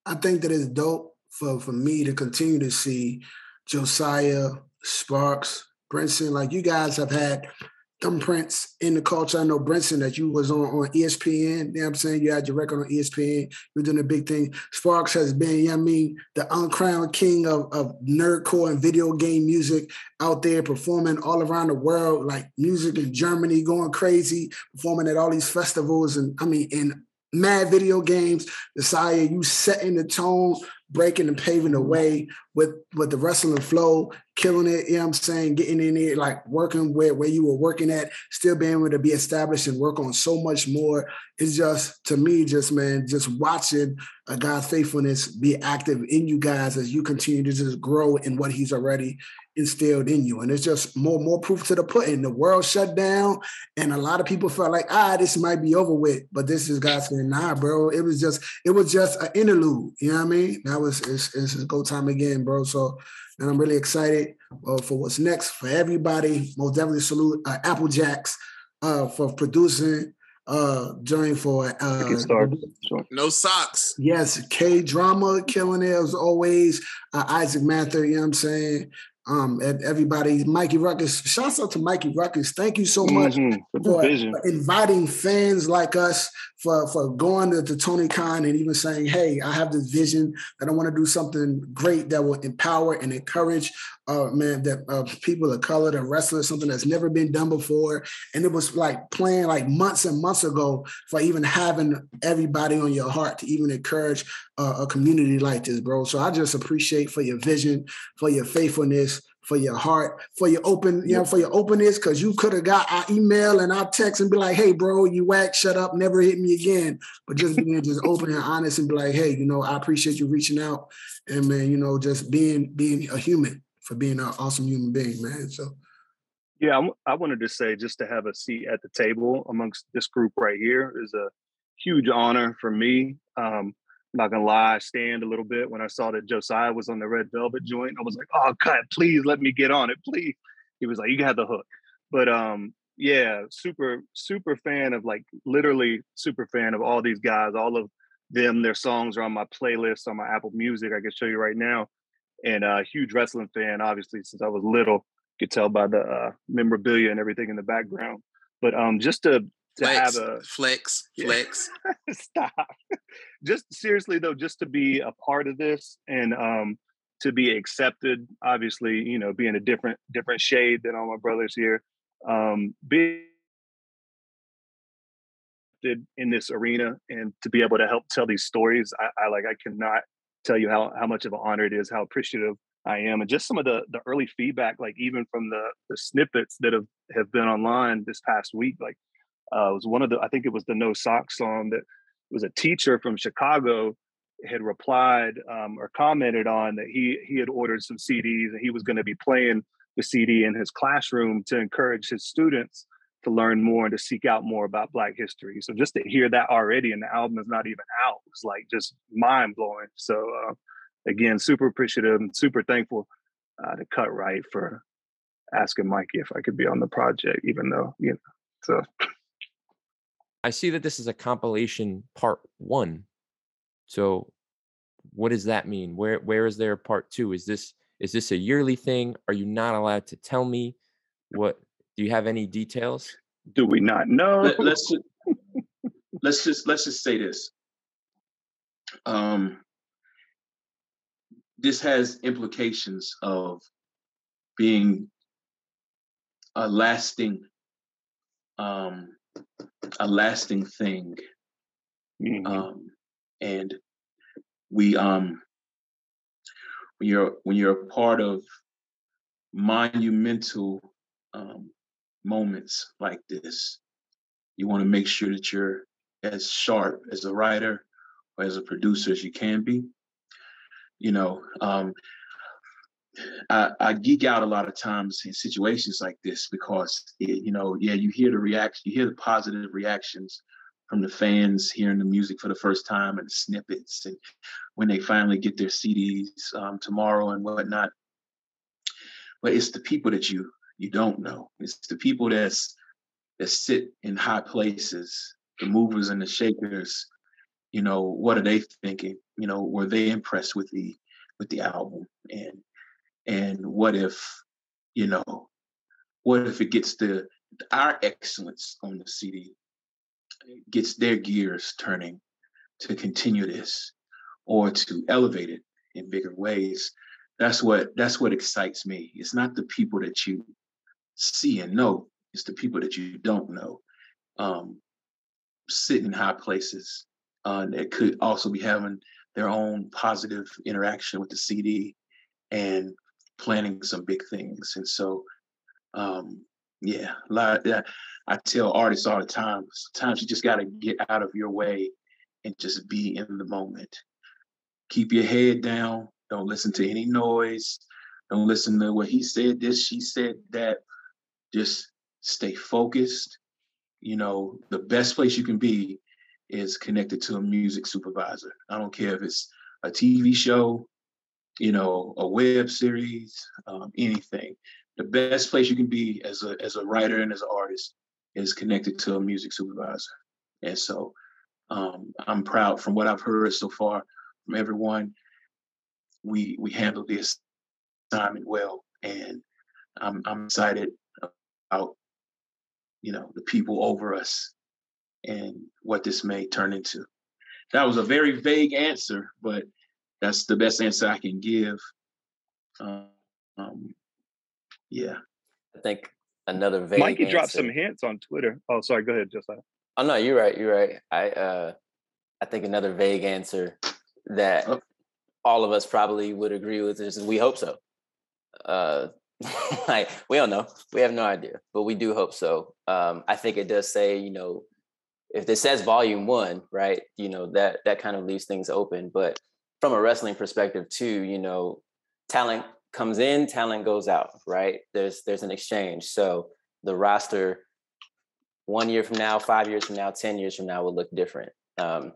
I think that it's dope for for me to continue to see Josiah, Sparks, Brinson, like you guys have had thumbprints in the culture. I know Brinson that you was on, on E S P N, you know what I'm saying? You had your record on E S P N, you're doing a big thing. Sparks has been, you know what I mean, the uncrowned king of, of nerdcore and video game music out there, performing all around the world, like music in Germany, going crazy, performing at all these festivals and I mean in mad video games. Josiah, you setting the tone, breaking and paving the way with, with the wrestling flow, killing it, you know what I'm saying, getting in there, like working where, where you were working at, still being able to be established and work on so much more. It's just, to me, just, man, just watching uh, God's faithfulness be active in you guys as you continue to just grow in what he's already instilled in you. And it's just more more proof to the pudding. The world shut down and a lot of people felt like, ah, this might be over with, but this is God saying, nah, bro, it was just, it was just an interlude, you know what I mean? Now it's, it's, it's go time again, bro. So, and I'm really excited uh, for what's next for everybody. Most definitely salute uh, Applejacks uh, for producing, uh, during for uh, Ricky Starks. Sure. No Socks. Yes, K Drama killing it as always. Uh, Isaac Mather, you know what I'm saying? Um, and everybody, Mikey Rukus, shouts out to Mikey Rukus. Thank you so much mm-hmm. for, for inviting fans like us, for, for going to, to TonyCon and even saying, hey, I have this vision that I want to do something great that will empower and encourage uh, man, that uh, people of color to wrestle, something that's never been done before. And it was like playing like months and months ago for even having everybody on your heart to even encourage uh, a community like this, bro. So I just appreciate for your vision, for your faithfulness, for your heart, for your open, you know, for your openness, because you could have got our email and our text and be like, hey, bro, you whack, shut up, never hit me again. But just being just open and honest and be like, hey, you know, I appreciate you reaching out. And, man, you know, just being being a human, for being an awesome human being, man. So, yeah, I, I wanted to say, just to have a seat at the table amongst this group right here is a huge honor for me. Um, I'm not gonna lie, I stand a little bit when I saw that Josiah was on the Red Velvet joint. I was like, oh God, please let me get on it, please. He was like, you got the hook. But um, yeah, super, super fan of like, literally super fan of all these guys, all of them. Their songs are on my playlist, on my Apple Music, I can show you right now. And a huge wrestling fan, obviously, since I was little. You could tell by the uh, memorabilia and everything in the background. But um, just to To flex, have a flex, yeah. flex. Stop. Just seriously though, just to be a part of this and um, to be accepted. Obviously, you know, being a different different shade than all my brothers here, um, being in this arena and to be able to help tell these stories, I, I like. I cannot tell you how how much of an honor it is, how appreciative I am, and just some of the the early feedback, like even from the the snippets that have have been online this past week, like. Uh, it was one of the, I think it was the No Socks song that was a teacher from Chicago had replied um, or commented on that he he had ordered some C Ds and he was going to be playing the C D in his classroom to encourage his students to learn more and to seek out more about Black history. So just to hear that already and the album is not even out, was like just mind blowing. So uh, again, super appreciative and super thankful uh, to Cutright for asking Mikey if I could be on the project, even though, you know, so... I see that this is a compilation part one. So what does that mean? Where where is there a part two? Is this is this a yearly thing? Are you not allowed to tell me? What do you have any details? Do we not know? Let, let's let's just let's just say this. Um this has implications of being a lasting um a lasting thing. Mm-hmm. Um, and we um when you're when you're a part of monumental um moments like this, you want to make sure that you're as sharp as a writer or as a producer as you can be. You know, um I, I geek out a lot of times in situations like this because, it, you know, yeah, you hear the reaction, you hear the positive reactions from the fans hearing the music for the first time and the snippets and when they finally get their C Ds um, tomorrow and whatnot. But it's the people that you you don't know. It's the people that's that sit in high places, the movers and the shakers. You know, what are they thinking? You know, were they impressed with the with the album? And And what if, you know, what if it gets the, our excellence on the C D, gets their gears turning to continue this or to elevate it in bigger ways? That's what, that's what excites me. It's not the people that you see and know, it's the people that you don't know, um, sitting in high places uh, that could also be having their own positive interaction with the C D and planning some big things. And so, um, yeah, a lot, I tell artists all the time, sometimes you just got to get out of your way and just be in the moment. Keep your head down. Don't listen to any noise. Don't listen to what he said, this, she said that. Just stay focused. You know, the best place you can be is connected to a music supervisor. I don't care if it's a T V show, you know, a web series, um, anything. The best place you can be as a as a writer and as an artist is connected to a music supervisor. And so um, I'm proud from what I've heard so far from everyone. We we handled this assignment well. and I'm, I'm excited about, you know, the people over us and what this may turn into. That was a very vague answer, but that's the best answer I can give. Um, um, yeah. I think another vague Mikey answer. Dropped some hints on Twitter. Oh, sorry. Go ahead, Josiah. Oh, no, you're right. You're right. I uh, I think another vague answer that oh. all of us probably would agree with is we hope so. Uh, like, we don't know. We have no idea, but we do hope so. Um, I think it does say, you know, if this says volume one, right, you know, that that kind of leaves things open. But from a wrestling perspective too, you know, talent comes in, talent goes out, right? There's there's an exchange. So the roster one year from now, five years from now, ten years from now will look different. Um,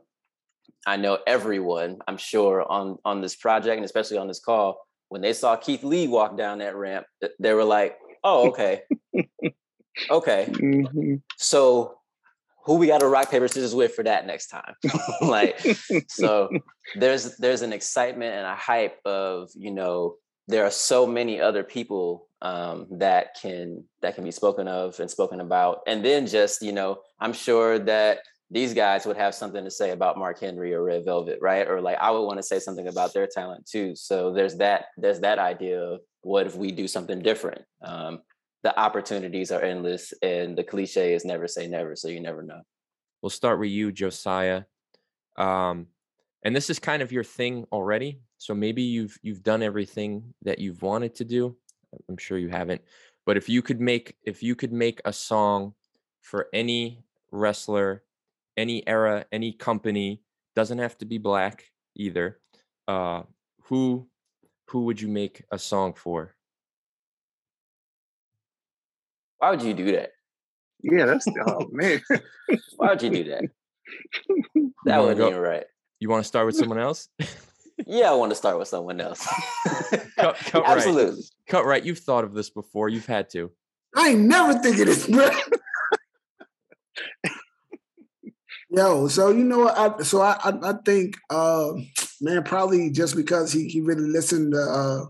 I know everyone, I'm sure, on, on this project, and especially on this call, when they saw Keith Lee walk down that ramp, they were like, oh, okay. okay. Mm-hmm. So who we got to rock, paper, scissors with for that next time? Like, so there's there's an excitement and a hype of, you know, there are so many other people um, that can that can be spoken of and spoken about. And then just, you know, I'm sure that these guys would have something to say about Mark Henry or Red Velvet, right? Or like, I would want to say something about their talent too. So there's that, there's that idea of what if we do something different? Um, The opportunities are endless, and the cliche is never say never, so you never know. We'll start with you, Josiah. Um, and this is kind of your thing already, so maybe you've you've done everything that you've wanted to do. I'm sure you haven't, but if you could make if you could make a song for any wrestler, any era, any company, doesn't have to be black either. Uh, who who would you make a song for? Why would you do that? Yeah, that's oh man. Why would you do that? That wouldn't be right. You want to start with someone else? Yeah, I want to start with someone else. cut, cut Absolutely. Right. Cut right. You've thought of this before. You've had to. I ain't never think of this, bro. Yo, so you know what? I, so I, I, I think, uh, man, probably just because he he really listened to. Uh,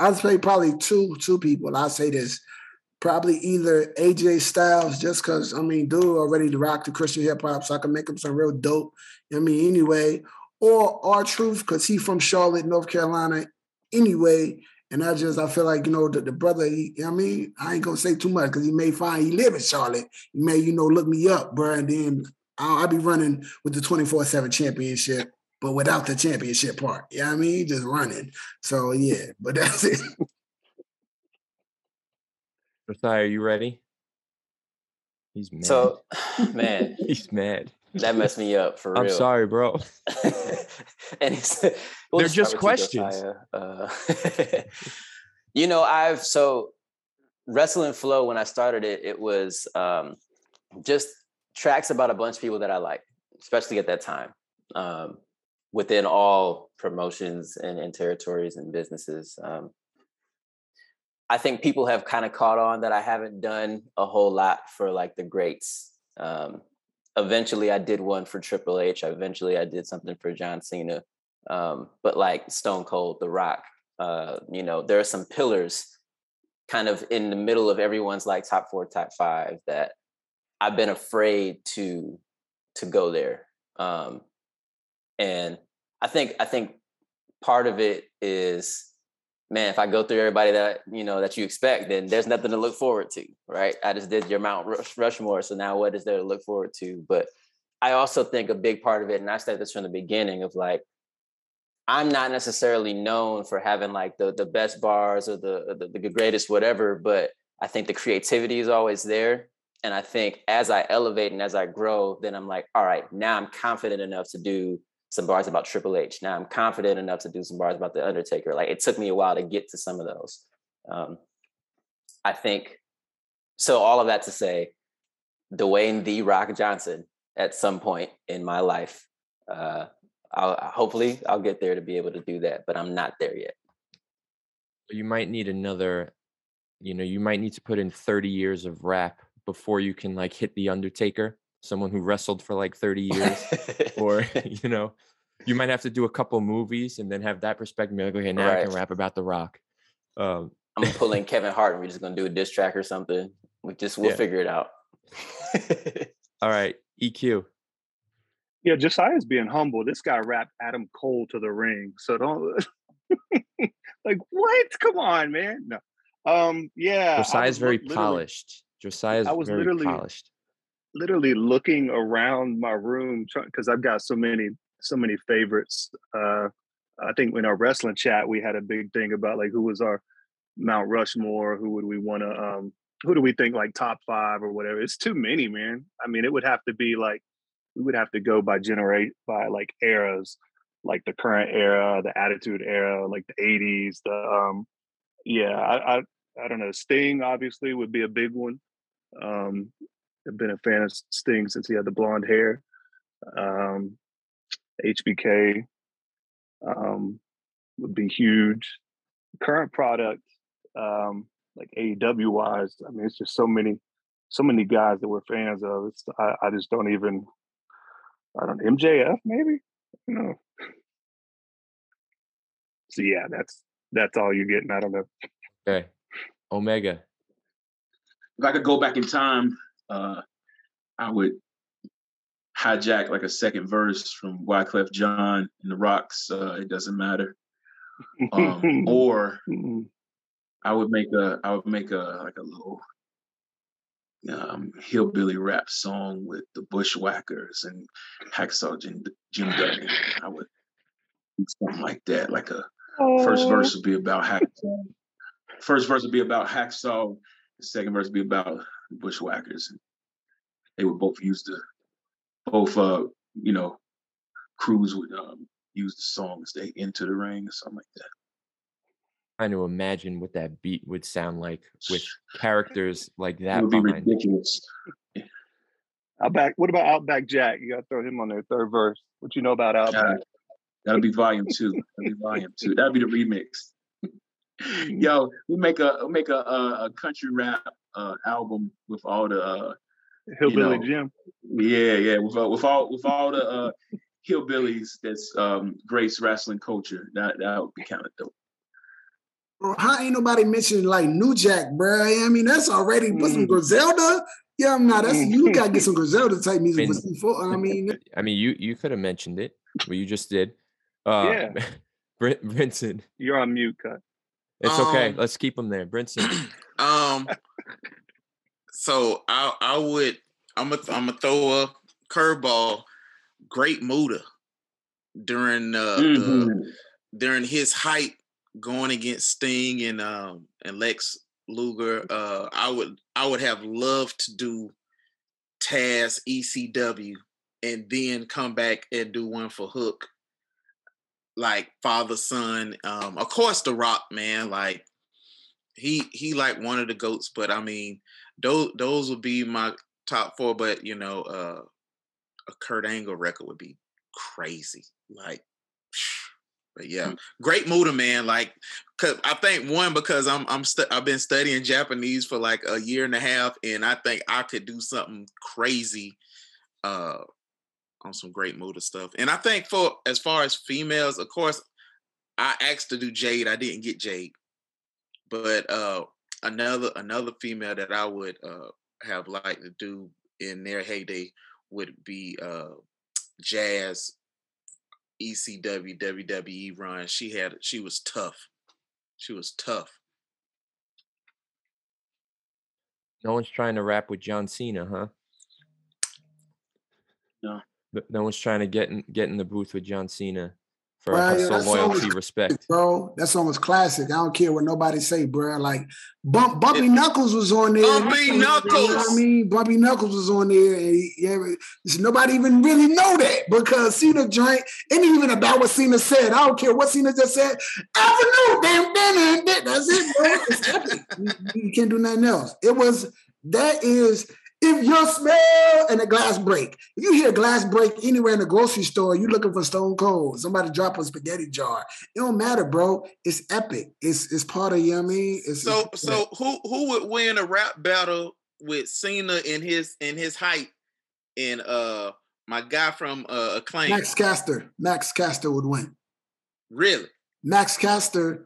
I'd say probably two two people. I'll say this. Probably either A J Styles, just because, I mean, dude already rocked the Christian hip-hop, so I can make him some real dope, I mean, anyway. Or R-Truth, because he from Charlotte, North Carolina, anyway. And I just, I feel like, you know, the, the brother, he, I mean, I ain't going to say too much, because he may find he live in Charlotte. He may, you know, look me up, bro, and then I'll, I'll be running with the twenty-four seven championship, but without the championship part. You know what I mean? Just running. So, yeah, but that's it. Josiah, are you ready? He's mad. So, man. He's mad. That messed me up, for real. I'm sorry, bro. And it's, we'll They're just, just questions. Uh, you know, I've, so Wrestling Flow, when I started it, it was um, just tracks about a bunch of people that I like, especially at that time, um, within all promotions and, and territories and businesses. Um, I think people have kind of caught on that I haven't done a whole lot for like the greats. Um, eventually I did one for Triple H. Eventually I did something for John Cena. Um, but like Stone Cold, The Rock, uh, you know, there are some pillars kind of in the middle of everyone's like top four, top five that I've been afraid to, to go there. Um, and I think, I think part of it is, man, if I go through everybody that, you know, that you expect, then there's nothing to look forward to, right? I just did your Mount Rushmore, so now what is there to look forward to? But I also think a big part of it, and I said this from the beginning, of like, I'm not necessarily known for having like the, the best bars or the, the, the greatest whatever, but I think the creativity is always there. And I think as I elevate and as I grow, then I'm like, all right, now I'm confident enough to do some bars about Triple H. Now I'm confident enough to do some bars about The Undertaker. Like, it took me a while to get to some of those. Um, I think, so all of that to say, Dwayne The Rock Johnson at some point in my life, uh, I'll, hopefully I'll get there to be able to do that, but I'm not there yet. You might need another, you know, you might need to put in thirty years of rap before you can like hit The Undertaker. Someone who wrestled for like thirty years, or, you know, you might have to do a couple movies and then have that perspective. Like, okay, now right. I can rap about The Rock. Um, I'm gonna pull in Kevin Hart and we're just gonna do a diss track or something. We just we'll yeah. figure it out. All right, E Q. Yeah, Josiah's being humble. This guy wrapped Adam Cole to the ring, so don't like what? Come on, man. No, um, yeah. Josiah's very polished. Josiah's very polished. Literally looking around my room because I've got so many, so many favorites. Uh, I think in our wrestling chat we had a big thing about like who was our Mount Rushmore, who would we want to, um, who do we think like top five or whatever? It's too many, man. I mean, it would have to be like, we would have to go by generate by like eras, like the current era, the Attitude Era, like the eighties. The um, yeah, I, I I don't know. Sting obviously would be a big one. Um, I've been a fan of Sting since he had the blonde hair. Um, H B K um, would be huge. Current product, um, like A E W wise, I mean, it's just so many, so many guys that we're fans of. It's, I, I just don't even. I don't know, M J F maybe? I don't know. So yeah, that's that's all you're getting. I don't know. Okay. Omega. If I could go back in time, uh, I would hijack like a second verse from Wyclef Jean and The Rock's uh, It Doesn't Matter. Um, or I would make a I would make a like a little Um, hillbilly rap song with the Bushwhackers and Hacksaw Jim, Jim Duggan. I would do something like that. Like a Aww. first verse would be about Hacksaw. First verse would be about Hacksaw. The second verse would be about the Bushwhackers. And they would both use the both uh you know crews would um, use the songs they enter the ring or something like that. Trying to imagine what that beat would sound like with characters like that. It would be behind. Ridiculous. Yeah. Outback. What about Outback Jack? You got to throw him on there, third verse. What you know about Outback? Uh, that'll be volume two. That'll be volume two. That'll be the remix. Yo, we make a we make a, a country rap uh, album with all the uh, hillbilly you know, Jim. Yeah, yeah. With, uh, with all with all the uh, hillbillies that's um, grace wrestling culture. That that would be kind of dope. How ain't nobody mentioning like New Jack, bruh? I mean, that's already put some Griselda. Yeah, I'm not. That's you gotta get some Griselda type music. I mean, I mean, you you could have mentioned it, but you just did. Uh, yeah, Br Brinson, you're on mute, cut. It's um, okay. Let's keep him there, Brinson. Um, so I I would I'm a I'm gonna throw a curveball. Great Muta during uh, mm-hmm. the, during his hype. Going against Sting and um and Lex Luger, uh, I would I would have loved to do Taz E C W and then come back and do one for Hook, like father son. Um, of course, The Rock, man, like he he like one of the goats. But I mean, those those would be my top four. But you know, uh, a Kurt Angle record would be crazy, like. But yeah, Great Muta, man. Like, cause I think one because I'm I'm I've been studying Japanese for like a year and a half, and I think I could do something crazy, uh, on some Great Muta stuff. And I think for as far as females, of course, I asked to do Jade. I didn't get Jade, but uh, another another female that I would uh, have liked to do in their heyday would be uh, Jazz. E C W W W E run. She had. She was tough. She was tough. No one's trying to rap with John Cena, huh? No. No one's trying to get in get in the booth with John Cena for bro, hustle, yeah, loyalty, was, respect, bro. That song was classic. I don't care what nobody say, bro. Like Bump, Bumpy it, Knuckles was on there. Bumpy Knuckles. You know what I mean, Bumpy Knuckles was on there, and he, yeah, nobody even really know that because Cena joint ain't even about what Cena said. I don't care what Cena just said. I don't know, damn, damn, damn, that's it, bro. It's epic. You, you can't do nothing else. It was that is. If you smell and a glass break, if you hear a glass break anywhere in the grocery store, you're looking for Stone Cold. Somebody drop a spaghetti jar. It don't matter, bro. It's epic. It's it's part of yummy. It's, so it's, so who who would win a rap battle with Cena in his in his height and uh my guy from uh, Acclaim? Max Caster. Max Caster would win. Really? Max Caster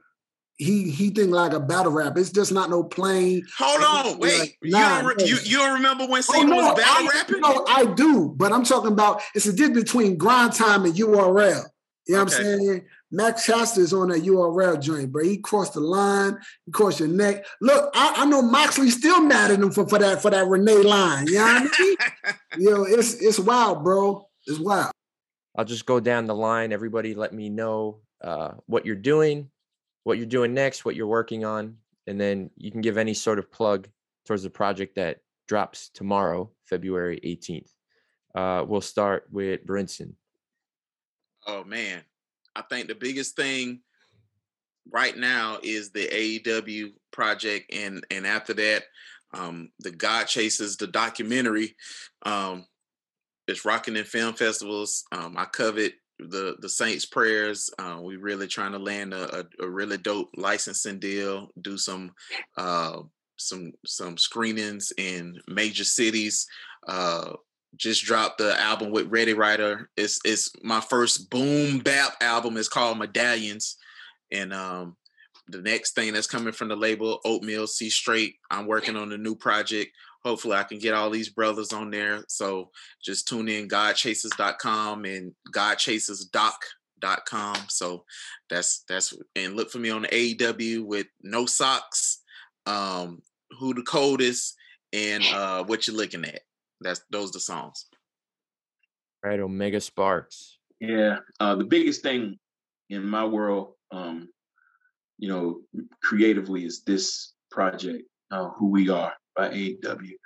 he he think like a battle rap. It's just not no plain. Hold on, wait. Like, you, don't re- you, you don't remember when Cena oh, no, was battle I, rapping? No, I do, but I'm talking about it's a difference between Grind Time and U R L. You know okay. what I'm saying? Max Chester is on that U R L joint, bro. He crossed the line, he crossed your neck. Look, I, I know Moxley's still mad at him for, for that for that Renee line. You know what I mean? You know, it's it's wild, bro. It's wild. I'll just go down the line. Everybody let me know uh, what you're doing, what you're doing next, what you're working on, and then you can give any sort of plug towards the project that drops tomorrow, February eighteenth. Uh, we'll start with Brinson. Oh, man. I think the biggest thing right now is the A E W project. And, and after that, um, the God Chasers, the documentary. Um, it's rocking in film festivals. Um, I covet the, the Saints' prayers. Uh, we really trying to land a, a, a really dope licensing deal, do some, uh, some, some screenings in major cities, uh, just dropped the album with Ready Rider. It's it's my first boom bap album. It's called Medallions. And um, the next thing that's coming from the label, Oatmeal, See Straight. I'm working on a new project. Hopefully I can get all these brothers on there. So just tune in, god chasers dot com and god chasers doc dot com. So that's, that's, and look for me on the A E W with No Socks, um, Who the Coldest, and uh, What You're Looking At. That's those are the songs. All right, Omega Sparks. Yeah, uh, the biggest thing in my world, um, you know, creatively is this project, uh, Who We Are by A E W.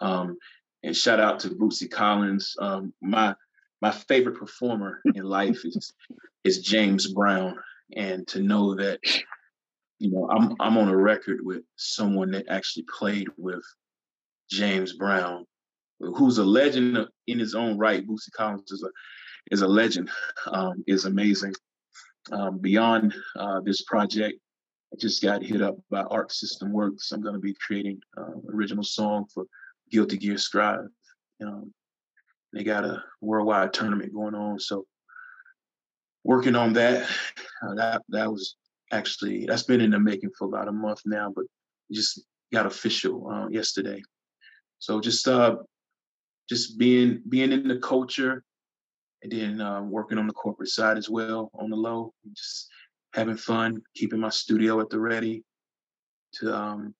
Um, and shout out to Bootsy Collins. Um, my my favorite performer in life is is James Brown, and to know that, you know, I'm I'm on a record with someone that actually played with James Brown, who's a legend in his own right. Bootsy Collins is a is a legend, um, is amazing. Um, beyond uh, this project, I just got hit up by Art System Works. I'm going to be creating an uh, original song for Guilty Gear Strive. Um, they got a worldwide tournament going on, so working on that. Uh, that that was actually, that's been in the making for about a month now, but just got official uh, yesterday. So just... Uh, Just being being in the culture, and then uh, working on the corporate side as well on the low. Just having fun, keeping my studio at the ready to um,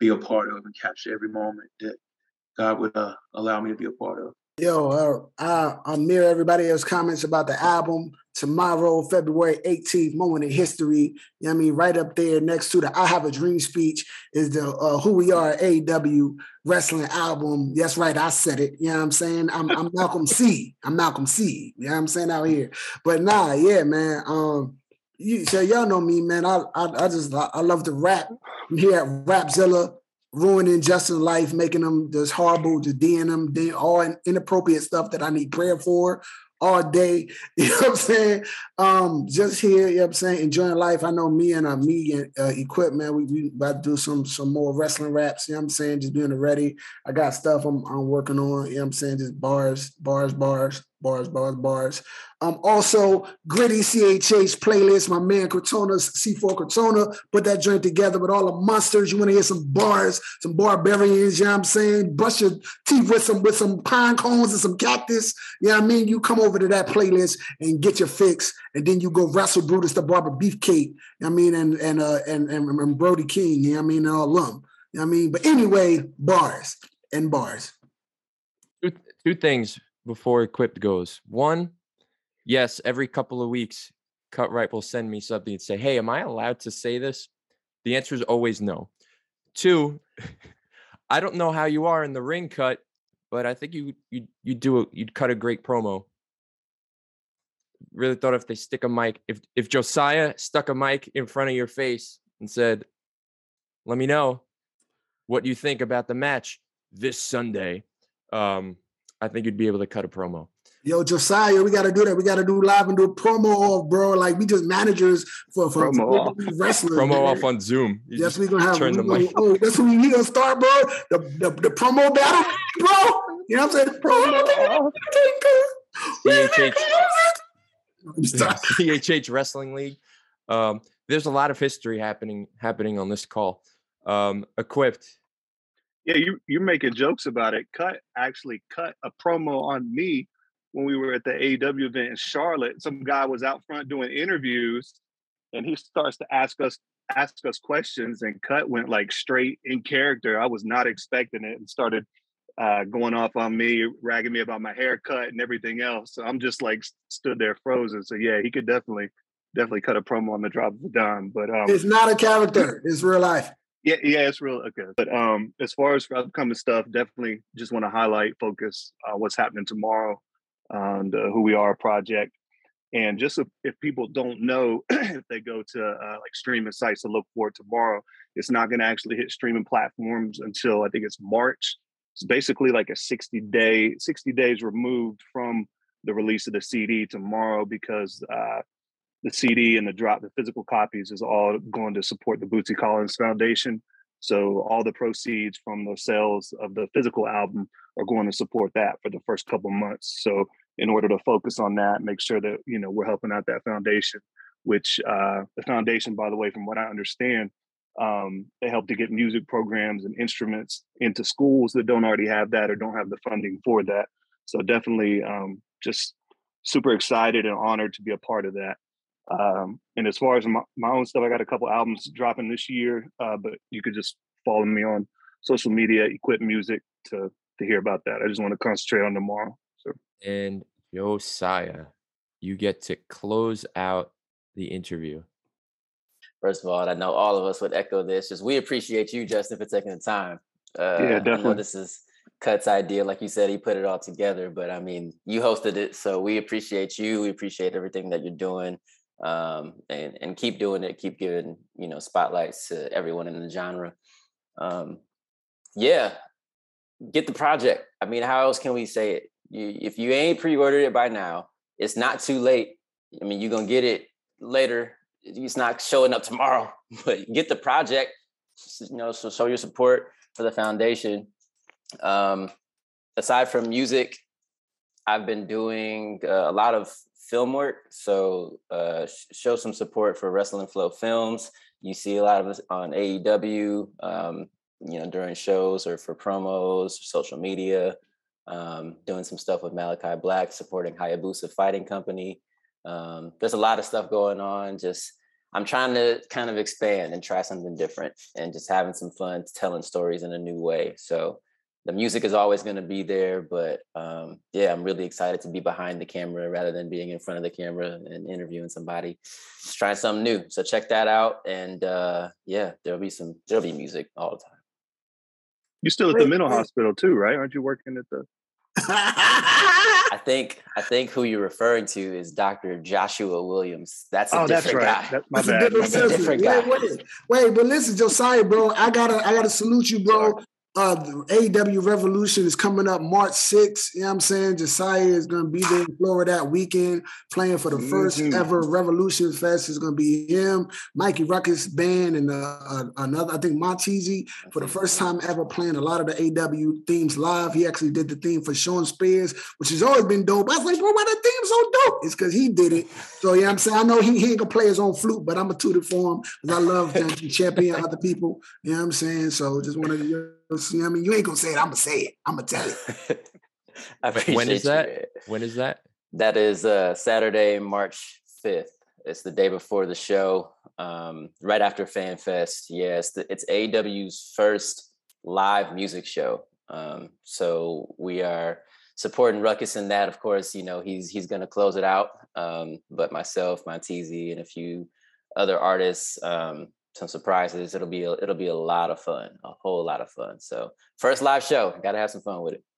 be a part of and capture every moment that God would uh, allow me to be a part of. Yo, uh, I, I mirror everybody else's comments about the album. Tomorrow, February eighteenth, moment in history. You know what I mean? Right up there next to the I Have a Dream speech is the uh, Who We Are A E W Wrestling album. That's right, I said it. You know what I'm saying? I'm, I'm Malcolm C. I'm Malcolm C. You know what I'm saying out here? But nah, yeah, man. Um, you, so y'all know me, man. I I, I just, I, I love to rap. I'm here at Rapzilla, ruining Justin's life, making them just horrible, just D'ing them, doing all inappropriate stuff that I need prayer for all day. You know what I'm saying? Um, just here, you know what I'm saying, enjoying life. I know me and uh, me and uh, Equipped, man, we, we about to do some some more wrestling raps, you know what I'm saying, just doing it ready. I got stuff I'm, I'm working on, you know what I'm saying, just bars, bars, bars, bars, bars, bars. Um, also, Gritty C H H playlist, my man Cortona, C four Cortona, put that joint together with all the monsters. You want to hear some bars, some barbarians, you know what I'm saying? Brush your teeth with some with some pine cones and some cactus, you know what I mean? You come over to that playlist and get your fix, and then you go wrestle Brutus the Barber Beefcake, you know what I mean, and and uh, and, and, and Brody King, you know what I mean, and all them, you know what I mean? But anyway, bars and bars. Two, two things before Equipped goes. One, yes, every couple of weeks, Cutright will send me something and say, hey, am I allowed to say this? The answer is always no. Two, I don't know how you are in the ring, Cut, but I think you you you do a, you'd cut a great promo. Really thought if they stick a mic, if if Josiah stuck a mic in front of your face and said, let me know what you think about the match this Sunday, um, I think you'd be able to cut a promo. Yo, Josiah, we got to do that. We got to do live and do a promo off, bro. Like, we just managers for, for promo wrestling. Promo man. Off on Zoom. You yes, we're going to have. Turn we, the we, mic. Oh, that's when we going to start, bro. The, the the promo battle, bro. You know what I'm saying? Promo C H H. C H H Wrestling League. Um, there's a lot of history happening happening on this call. Um, Equipped. Yeah, you you're making jokes about it. Cut actually cut a promo on me when we were at the A E W event in Charlotte. Some guy was out front doing interviews, and he starts to ask us ask us questions. And Cut went like straight in character. I was not expecting it, and started uh, going off on me, ragging me about my haircut and everything else. So I'm just like stood there frozen. So yeah, he could definitely definitely cut a promo on the drop of a dime. But um, it's not a character; it's real life. Yeah, yeah, it's real. Okay. But um, as far as for upcoming stuff, definitely just want to highlight, focus on uh, what's happening tomorrow on the Who We Are project. And just if, if people don't know, if they go to uh, like streaming sites to look for it tomorrow, it's not going to actually hit streaming platforms until I think it's March. It's basically like a sixty day, sixty days removed from the release of the C D tomorrow, because uh, the C D and the drop, the physical copies, is all going to support the Bootsy Collins Foundation. So all the proceeds from the sales of the physical album are going to support that for the first couple months. So in order to focus on that, make sure that, you know, we're helping out that foundation, which uh, the foundation, by the way, from what I understand, um, they help to get music programs and instruments into schools that don't already have that or don't have the funding for that. So definitely um, just super excited and honored to be a part of that. Um, and as far as my, my own stuff, I got a couple albums dropping this year, uh, but you could just follow me on social media, Equip Music, to to hear about that. I just want to concentrate on tomorrow. So. And Josiah, you get to close out the interview. First of all, I know all of us would echo this. Just we appreciate you, Justin, for taking the time. Uh, yeah, definitely. I know this is Cut's idea. Like you said, he put it all together, but I mean, you hosted it. So we appreciate you. We appreciate everything that you're doing. Um, and, and keep doing it, keep giving, you know, spotlights to everyone in the genre. Um, yeah, get the project. I mean, how else can we say it? You, if you ain't pre-ordered it by now, it's not too late. I mean, you're going to get it later. It's not showing up tomorrow, but get the project, you know, so show your support for the foundation. Um, aside from music, I've been doing uh, a lot of film work, so uh, show some support for Wrestling Flow Films. You see a lot of us on A E W, um, you know, during shows or for promos, social media, um, doing some stuff with Malachi Black, supporting Hayabusa Fighting Company. Um, there's a lot of stuff going on. Just I'm trying to kind of expand and try something different and just having some fun telling stories in a new way. So the music is always going to be there, but um, yeah, I'm really excited to be behind the camera rather than being in front of the camera and interviewing somebody. Just trying something new. So check that out. And uh, yeah, there'll be some, there'll be music all the time. You're still at the mental hospital too, right? Aren't you working at the... I think, I think who you're referring to is Doctor Josiah Williams. That's a oh, different that's right. guy. That, my that's bad. A different, that's a different guy. Wait, wait, wait, but listen, Josiah, bro, I gotta, I gotta salute you, bro. Sure. Uh, the A E W Revolution is coming up March sixth. You know what I'm saying? Josiah is going to be there in Florida that weekend, playing for the mm-hmm. first ever Revolution Fest. It's going to be him, Mikey Rukus band, and uh, another, I think Montezzi, for the first time ever playing a lot of the A E W themes live. He actually did the theme for Sean Spears, which has always been dope. I was like, bro, why that theme so dope? It's because he did it. So, yeah, you know I'm saying? I know he, he ain't going to play his own flute, but I'm going to toot it for him because I love to champion other people. You know what I'm saying? So, just wanted to... You know what I mean? You ain't gonna say it. I'm gonna say it. I'm gonna tell it. When is that? You. When is that? That is uh, Saturday, March fifth. It's the day before the show, um, right after Fan Fest. Yes, yeah, it's, it's A E W's first live music show. Um, so we are supporting Rukus in that. Of course, you know he's he's gonna close it out. Um, but myself, Montezzi, and a few other artists. Um, Some surprises. It'll be a, it'll be a lot of fun, a whole lot of fun. So first live show, gotta have some fun with it.